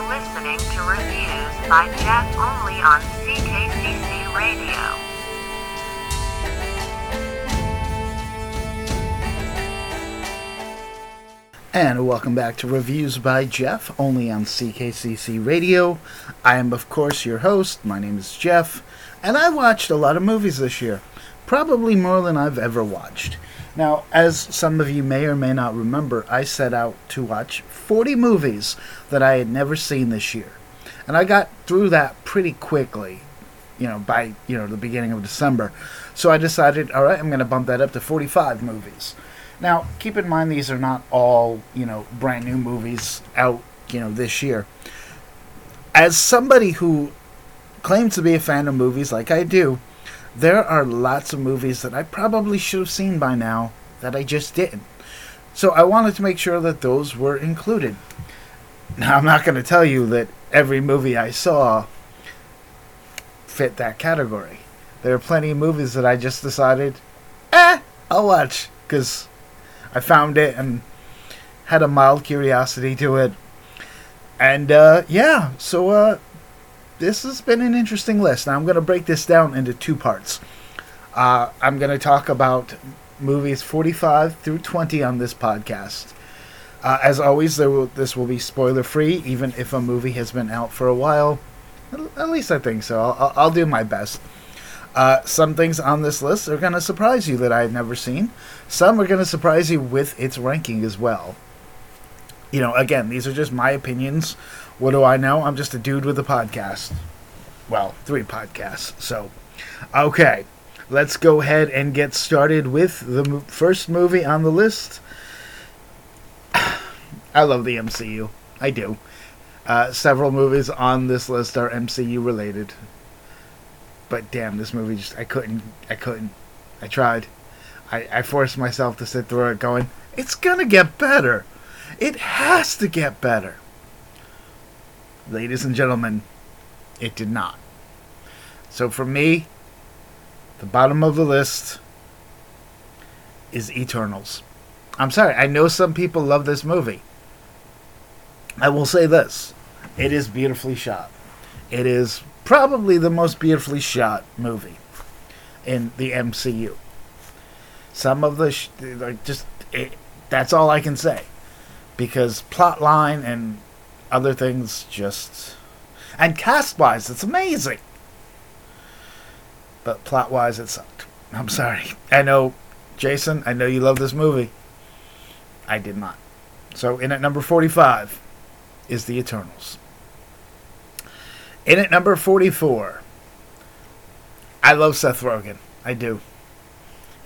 are listening to Reviews by Jeff only on CKCC Radio. And welcome back to Reviews by Jeff, only on CKCC Radio. I am, of course, your host. My name is Jeff, and I watched a lot of movies this year. Probably more than I've ever watched. Now, as some of you may or may not remember, I set out to watch 40 movies that I had never seen this year. And I got through that pretty quickly, by, the beginning of December. So I decided, all right, I'm going to bump that up to 45 movies. Now, keep in mind, these are not all, brand new movies out, this year. As somebody who claims to be a fan of movies like I do, there are lots of movies that I probably should have seen by now that I just didn't. So I wanted to make sure that those were included. Now, I'm not going to tell you that every movie I saw fit that category. There are plenty of movies that I just decided, I'll watch, because I found it and had a mild curiosity to it. And, this has been an interesting list. Now, I'm going to break this down into two parts. I'm going to talk about movies 45 through 20 on this podcast. As always, this will be spoiler-free, even if a movie has been out for a while. At least I think so. I'll do my best. Some things on this list are going to surprise you that I've never seen. Some are going to surprise you with its ranking as well. Again, these are just my opinions. What do I know? I'm just a dude with a podcast. Well, 3 podcasts. So, okay. Let's go ahead and get started with the first movie on the list. I love the MCU. I do. Several movies on this list are MCU related. But damn, this movie just, I couldn't. I tried. I forced myself to sit through it going, it's gonna get better. It has to get better. Ladies and gentlemen, it did not. So for me, the bottom of the list is Eternals. I'm sorry, I know some people love this movie. I will say this. It is beautifully shot. It is probably the most beautifully shot movie in the MCU. Some of the... that's all I can say. Because plotline and other things just... And cast-wise, it's amazing. But plot-wise, it sucked. I'm sorry. I know, Jason, I know you love this movie. I did not. So, in at number 45 is The Eternals. In at number 44, I love Seth Rogen. I do.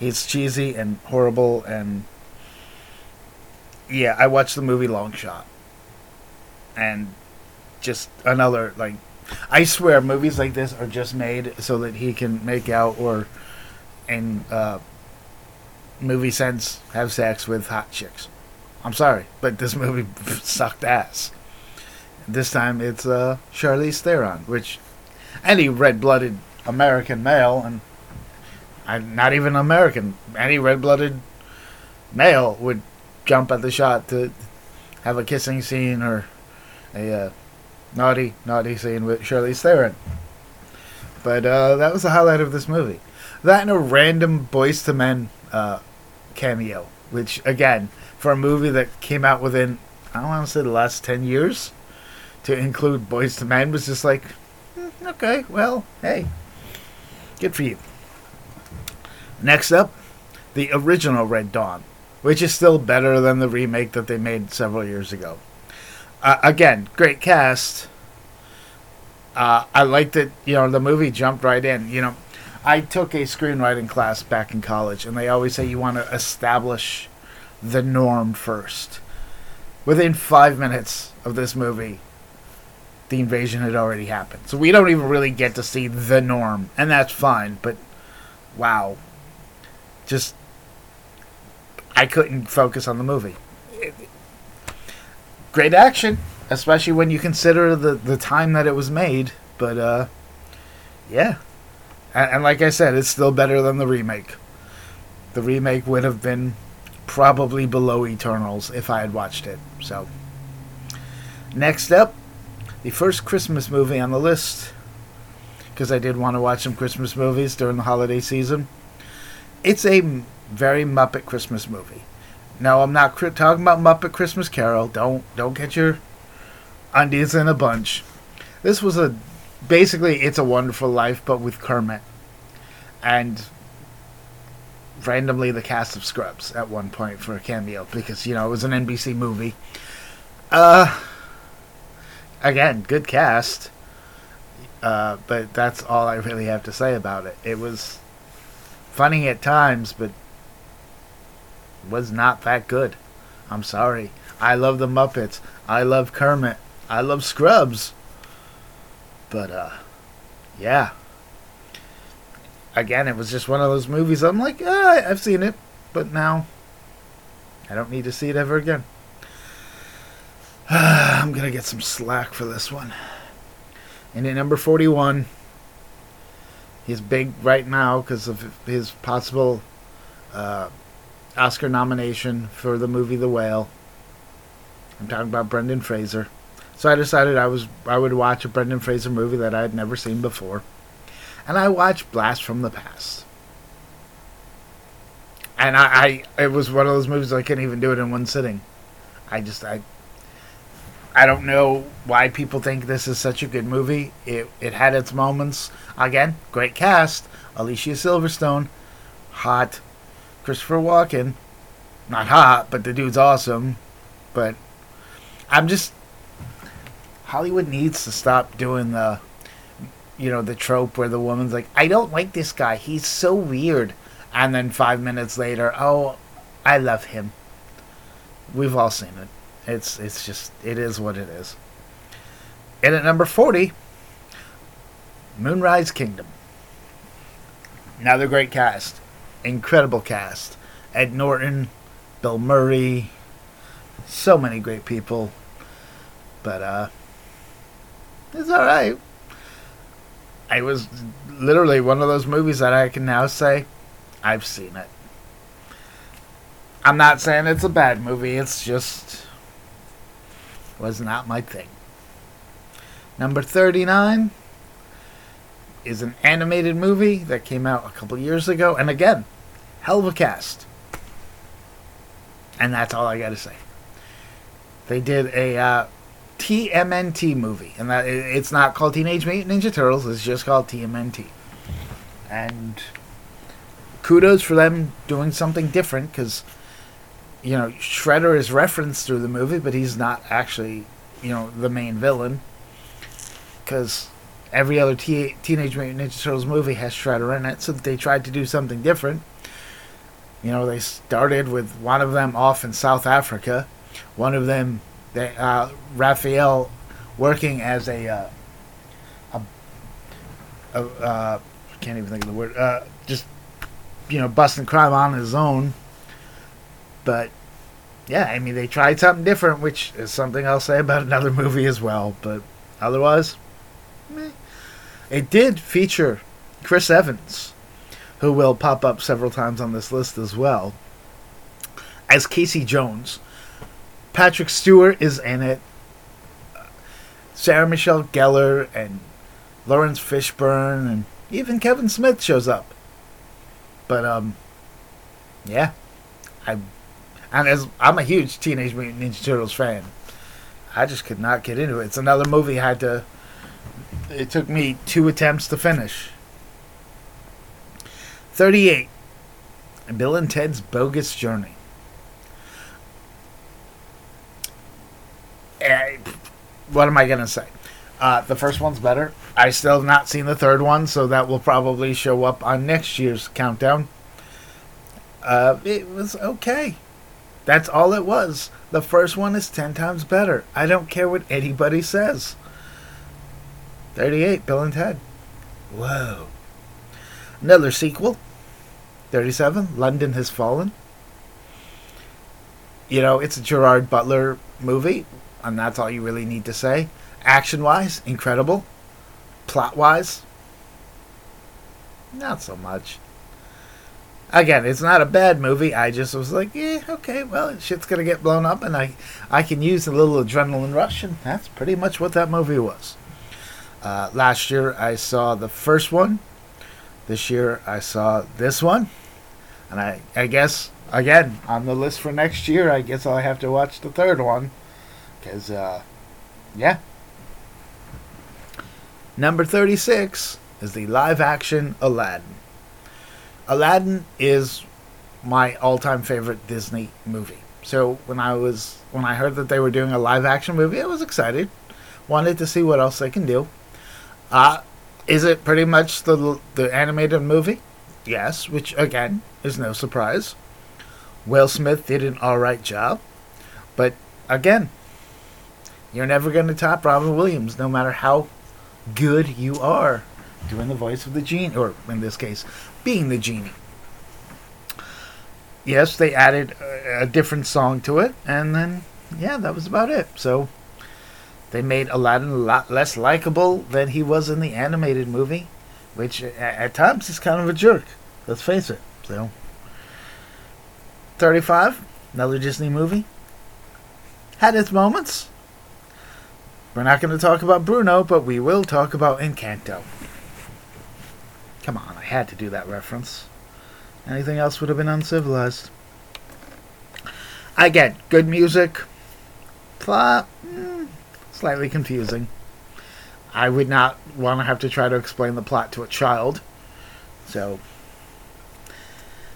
He's cheesy and horrible and... Yeah, I watched the movie Long Shot. And just another, I swear movies like this are just made so that he can make out or, in movie sense, have sex with hot chicks. I'm sorry, but this movie sucked ass. This time it's Charlize Theron, which any red-blooded American male, and I'm not even American, any red-blooded male would jump at the shot to have a kissing scene or a naughty scene with Charlize Theron. But that was the highlight of this movie. That and a random Boys II Men cameo, which, again, for a movie that came out within, I don't want to say the last 10 years, to include Boys II Men was just like, okay, well, hey, good for you. Next up, the original Red Dawn, which is still better than the remake that they made several years ago. Again, great cast. I liked that, the movie jumped right in. I took a screenwriting class back in college, and they always say you want to establish the norm first. Within 5 minutes of this movie, the invasion had already happened. So we don't even really get to see the norm, and that's fine, but wow. Just, I couldn't focus on the movie. Great action, especially when you consider the time that it was made. But, yeah. And like I said, it's still better than the remake. The remake would have been probably below Eternals if I had watched it. So, next up, the first Christmas movie on the list, because I did want to watch some Christmas movies during the holiday season. It's a very Muppet Christmas movie. Now, I'm not talking about Muppet Christmas Carol. Don't get your undies in a bunch. This was basically It's a Wonderful Life, but with Kermit. And randomly the cast of Scrubs at one point for a cameo, because, you know, it was an NBC movie. Again, good cast. But that's all I really have to say about it. It was funny at times, but was not that good. I'm sorry. I love the Muppets. I love Kermit. I love Scrubs. But, yeah. Again, it was just one of those movies. I'm like, I've seen it, but now I don't need to see it ever again. I'm going to get some slack for this one. And at number 41, he's big right now because of his possible Oscar nomination for the movie The Whale. I'm talking about Brendan Fraser. So I decided I would watch a Brendan Fraser movie that I had never seen before. And I watched Blast from the Past. And it was one of those movies I couldn't even do it in one sitting. I don't know why people think this is such a good movie. It had its moments. Again, great cast. Alicia Silverstone, hot. Christopher Walken, not hot, but the dude's awesome. But Hollywood needs to stop doing the trope where the woman's like, I don't like this guy, he's so weird. And then 5 minutes later, oh, I love him. We've all seen it. It's just, it is what it is. And at number 40, Moonrise Kingdom. Another great cast. Incredible cast. Ed Norton, Bill Murray, so many great people. But, it's alright. It was literally one of those movies that I can now say, I've seen it. I'm not saying it's a bad movie, it's just was not my thing. Number 39 is an animated movie that came out a couple years ago, and again, hell of a cast. And that's all I gotta say. They did a TMNT movie, and that it's not called Teenage Mutant Ninja Turtles, it's just called TMNT. And kudos for them doing something different, because, you know, Shredder is referenced through the movie, but he's not actually, you know, the main villain, because every other Teenage Mutant Ninja Turtles movie has Shredder in it, so they tried to do something different. You know, they started with one of them off in South Africa, one of them, Raphael, working as a I can't even think of the word, just, you know, busting crime on his own. But, yeah, I mean, they tried something different, which is something I'll say about another movie as well. But otherwise, meh. It did feature Chris Evans, who will pop up several times on this list as well, as Casey Jones. Patrick Stewart is in it. Sarah Michelle Gellar and Lawrence Fishburne and even Kevin Smith shows up. But, yeah. I'm a huge Teenage Mutant Ninja Turtles fan. I just could not get into it. It's another movie it took me 2 attempts to finish. 38. Bill and Ted's Bogus Journey. What am I going to say? The first one's better. I still have not seen the third one, so that will probably show up on next year's countdown. It was okay. That's all it was. The first one is 10 times better. I don't care what anybody says. 38, Bill and Ted. Whoa. Another sequel. 37, London Has Fallen. You know, it's a Gerard Butler movie, and that's all you really need to say. Action-wise, incredible. Plot-wise, not so much. Again, it's not a bad movie. I just was like, yeah, okay, well, shit's going to get blown up, and I can use a little adrenaline rush, and that's pretty much what that movie was. Last year, I saw the first one. This year, I saw this one. And I guess, again, on the list for next year, I guess I'll have to watch the third one. Because, yeah. Number 36 is the live-action Aladdin. Aladdin is my all-time favorite Disney movie. So when I heard that they were doing a live-action movie, I was excited. Wanted to see what else they can do. Is it pretty much the animated movie? Yes, which, again, is no surprise. Will Smith did an alright job. But, again, you're never going to top Robin Williams, no matter how good you are doing the voice of the genie, or in this case, being the genie. Yes, they added a different song to it, and then, yeah, that was about it. So, they made Aladdin a lot less likable than he was in the animated movie, which at times is kind of a jerk. Let's face it. So, 35, another Disney movie. Had its moments. We're not going to talk about Bruno, but we will talk about Encanto. Come on, I had to do that reference. Anything else would have been uncivilized. Again, good music. Plot, slightly confusing. I would not want to have to try to explain the plot to a child. So,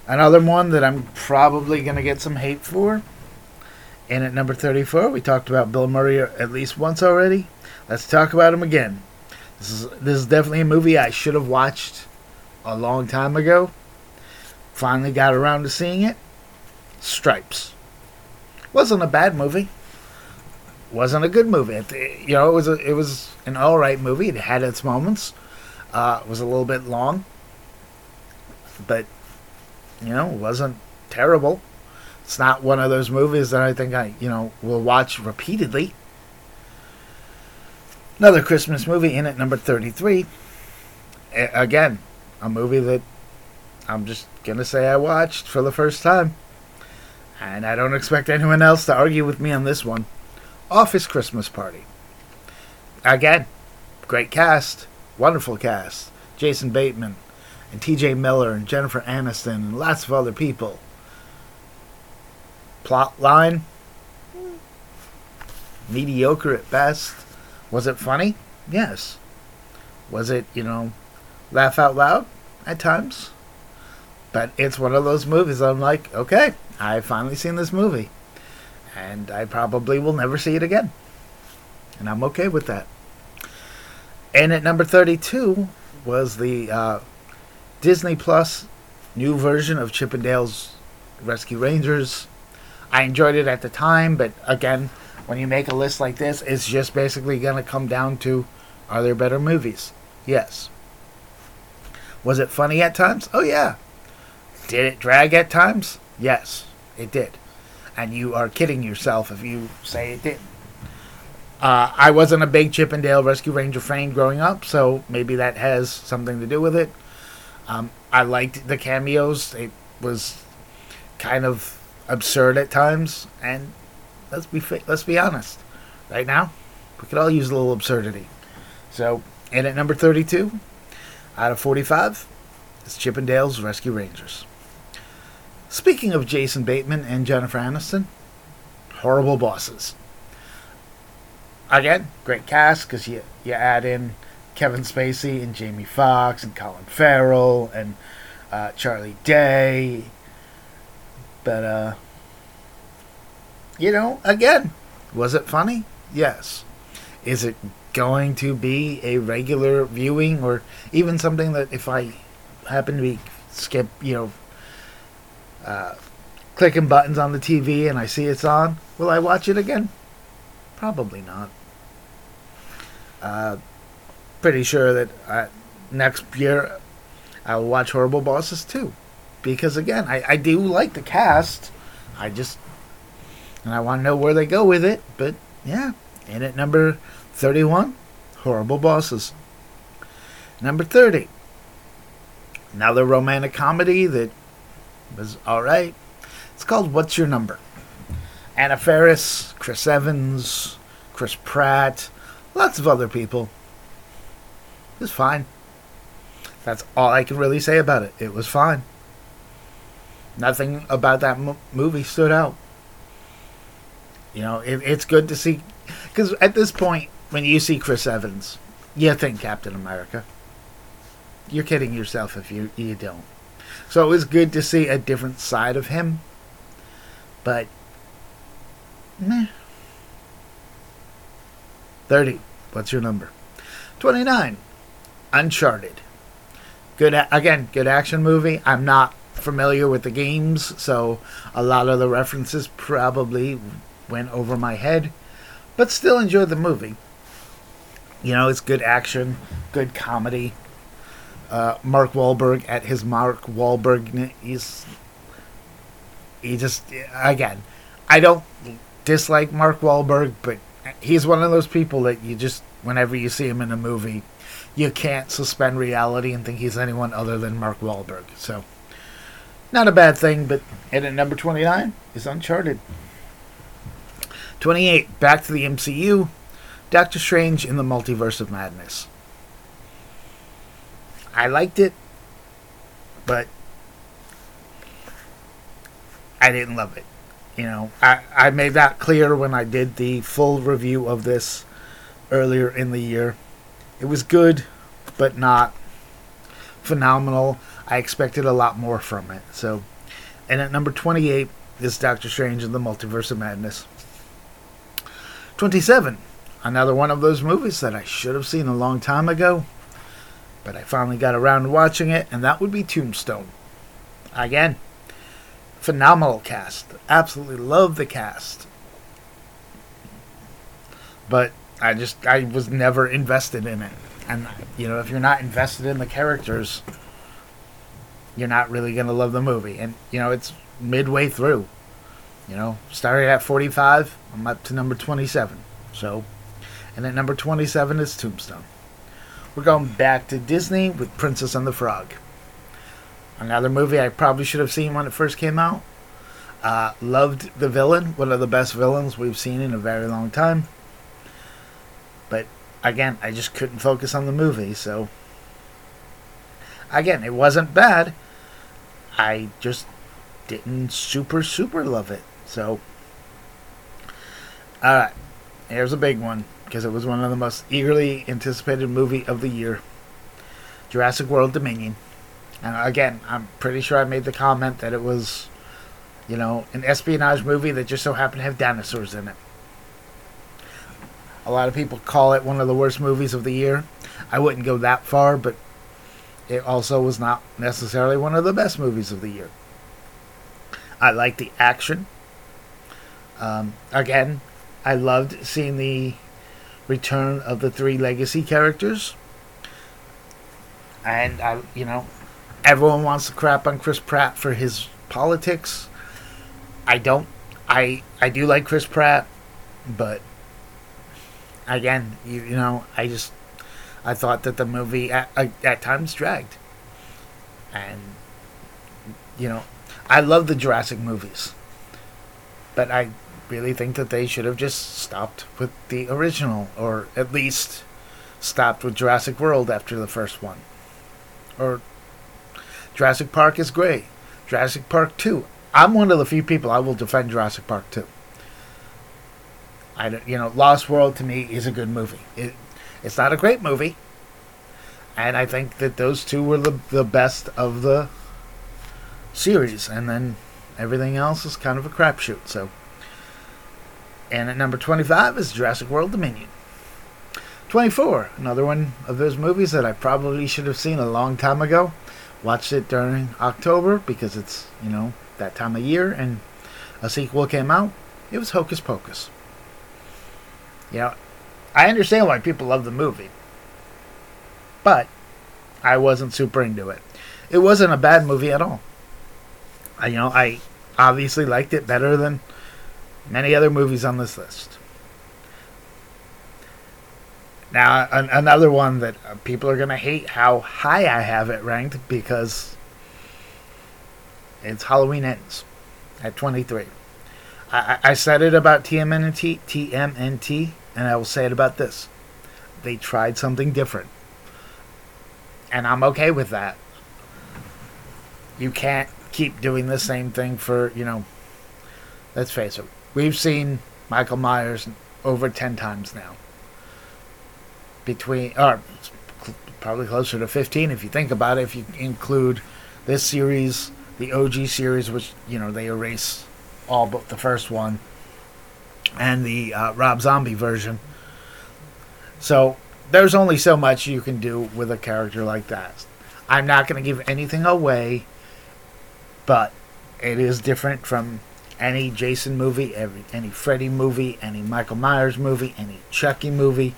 another one that I'm probably going to get some hate for. And at number 34, we talked about Bill Murray at least once already. Let's talk about him again. This is definitely a movie I should have watched a long time ago. Finally got around to seeing it. Stripes. Wasn't a bad movie. Wasn't a good movie. It was an all right movie. It had its moments. It was a little bit long, but it wasn't terrible. It's not one of those movies that I think I will watch repeatedly. Another Christmas movie in at number 33. Again, a movie that I'm just going to say I watched for the first time. And I don't expect anyone else to argue with me on this one. Office Christmas Party. Again, great cast. Wonderful cast. Jason Bateman and TJ Miller and Jennifer Aniston and lots of other people. Plot line, mediocre at best. Was it funny? Yes. Was it, laugh out loud at times? But it's one of those movies I'm like, okay, I've finally seen this movie. And I probably will never see it again. And I'm okay with that. And at number 32 was the Disney Plus new version of Chip and Dale's Rescue Rangers. I enjoyed it at the time, but again, when you make a list like this, it's just basically going to come down to, are there better movies? Yes. Was it funny at times? Oh, yeah. Did it drag at times? Yes, it did. And you are kidding yourself if you say it didn't. I wasn't a big Chip and Dale Rescue Ranger fan growing up, so maybe that has something to do with it. I liked the cameos. It was kind of absurd at times, and let's be honest. Right now, we could all use a little absurdity. So, and at number 32, out of 45, is Chip and Dale's Rescue Rangers. Speaking of Jason Bateman and Jennifer Aniston, Horrible Bosses. Again, great cast, because you add in Kevin Spacey and Jamie Foxx and Colin Farrell and Charlie Day. But, again, was it funny? Yes. Is it going to be a regular viewing, or even something that if I happen to be clicking buttons on the TV and I see it's on, will I watch it again? Probably not. Pretty sure that next year I will watch Horrible Bosses too. Because, again, I do like the cast. And I want to know where they go with it. But, yeah. And at number 31, Horrible Bosses. Number 30. Another romantic comedy that It was all right. It's called What's Your Number? Anna Faris, Chris Evans, Chris Pratt, lots of other people. It was fine. That's all I can really say about it. It was fine. Nothing about that movie stood out. You know, it's good to see. Because at this point, when you see Chris Evans, you think Captain America. You're kidding yourself if you don't. So it was good to see a different side of him. But, meh. 30. What's Your Number? 29. Uncharted. Good action movie. I'm not familiar with the games, so a lot of the references probably went over my head. But still enjoyed the movie. You know, it's good action, good comedy. Mark Wahlberg at his Mark Wahlberg. He just, again, I don't dislike Mark Wahlberg, but he's one of those people that you just, whenever you see him in a movie, you can't suspend reality and think he's anyone other than Mark Wahlberg. So, not a bad thing, but at number 29 is Uncharted. 28, back to the MCU, Doctor Strange in the Multiverse of Madness. I liked it, but I didn't love it. You know, I made that clear when I did the full review of this earlier in the year. It was good, but not phenomenal. I expected a lot more from it. So, and at number 28 is Doctor Strange in the Multiverse of Madness. 27, another one of those movies that I should have seen a long time ago. But I finally got around to watching it, and that would be Tombstone. Again, phenomenal cast. Absolutely love the cast. But I was never invested in it. And, you know, if you're not invested in the characters, you're not really going to love the movie. And, you know, it's midway through. You know, started at 45, I'm up to number 27. So, and at number 27 is Tombstone. We're going back to Disney with Princess and the Frog. Another movie I probably should have seen when it first came out. Loved the villain. One of the best villains we've seen in a very long time. But, again, I just couldn't focus on the movie. So, again, it wasn't bad. I just didn't super love it. So, alright. Here's a big one, because it was one of the most eagerly anticipated movie of the year. Jurassic World Dominion. And again, I'm pretty sure I made the comment that it was, you know, an espionage movie that just so happened to have dinosaurs in it. A lot of people call it one of the worst movies of the year. I wouldn't go that far, but it also was not necessarily one of the best movies of the year. I liked the action. Again, I loved seeing the return of the three legacy characters. And, you know, everyone wants to crap on Chris Pratt for his politics. I don't. I do like Chris Pratt, but, again, you know, I thought that the movie at times dragged. And, you know, I love the Jurassic movies. But I really think that they should have just stopped with the original, or at least stopped with Jurassic World after the first one. Or Jurassic Park is great. Jurassic Park 2. I'm one of the few people I will defend Jurassic Park 2. You know, Lost World to me is a good movie. It's not a great movie, and I think that those two were the best of the series, and then everything else is kind of a crapshoot. So. And at number 25 is Jurassic World Dominion. 24, another one of those movies that I probably should have seen a long time ago. Watched it during October because it's, you know, that time of year, and a sequel came out. It was Hocus Pocus. You know, I understand why people love the movie, but I wasn't super into it. It wasn't a bad movie at all. You know, I obviously liked it better than many other movies on this list. Now, another one that people are going to hate how high I have it ranked, because It's Halloween Ends at 23. I said it about TMNT, and I will say it about this. They tried something different. And I'm okay with that. You can't keep doing the same thing for, you know, let's face it. We've seen Michael Myers over 10 times now. Or probably closer to 15 if you think about it. If you include this series, the OG series, which, you know, they erase all but the first one, and the Rob Zombie version. So there's only so much you can do with a character like that. I'm not going to give anything away, but it is different from any Jason movie, any Freddy movie, any Michael Myers movie, any Chucky movie.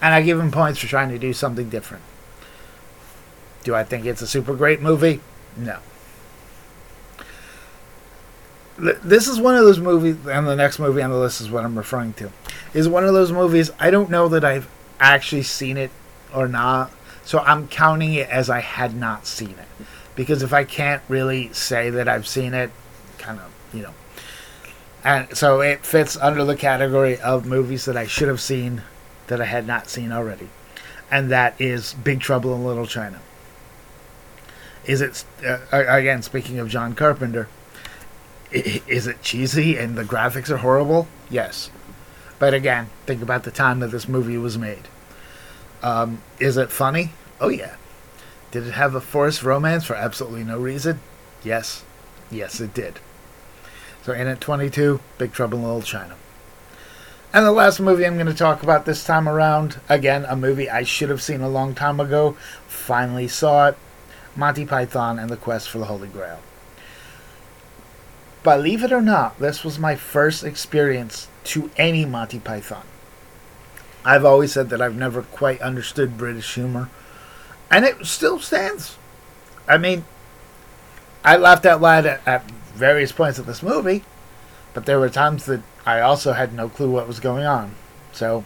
And I give him points for trying to do something different. Do I think it's a super great movie? No. This is one of those movies, and the next movie on the list is what I'm referring to, is one of those movies, I don't know that I've actually seen it or not, so I'm counting it as I had not seen it. Because if I can't really say that I've seen it, kind of, you know. And so it fits under the category of movies that I should have seen that I had not seen already. And that is Big Trouble in Little China. Is it, again, speaking of John Carpenter, is it cheesy and the graphics are horrible? Yes. But again, think about the time that this movie was made. Is it funny? Oh yeah. Did it have a forced romance for absolutely no reason? Yes. Yes, it did. So in at 22, Big Trouble in Little China. And the last movie I'm going to talk about this time around, again, a movie I should have seen a long time ago, finally saw it, Monty Python and the Quest for the Holy Grail. Believe it or not, this was my first experience to any Monty Python. I've always said that I've never quite understood British humor, and it still stands. I mean, I laughed out loud at various points of this movie, but there were times that I also had no clue what was going on. So,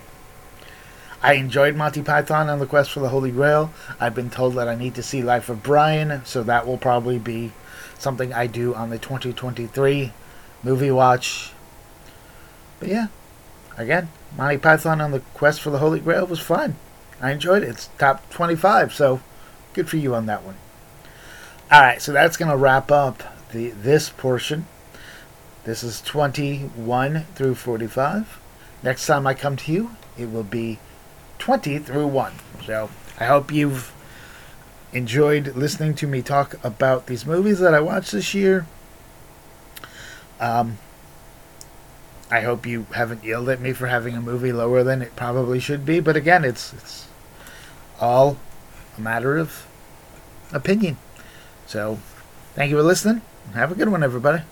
I enjoyed Monty Python and the Quest for the Holy Grail. I've been told that I need to see Life of Brian, so that will probably be something I do on the 2023 movie watch. But yeah, again, Monty Python and the Quest for the Holy Grail was fun. I enjoyed it. It's top 25, so good for you on that one. Alright, so that's going to wrap up this portion. This is 21 through 45. Next time I come to you, it will be 20 through 1. So I hope you've enjoyed listening to me talk about these movies that I watched this year. I hope you haven't yelled at me for having a movie lower than it probably should be. But again, it's all a matter of opinion. So thank you for listening. Have a good one, everybody.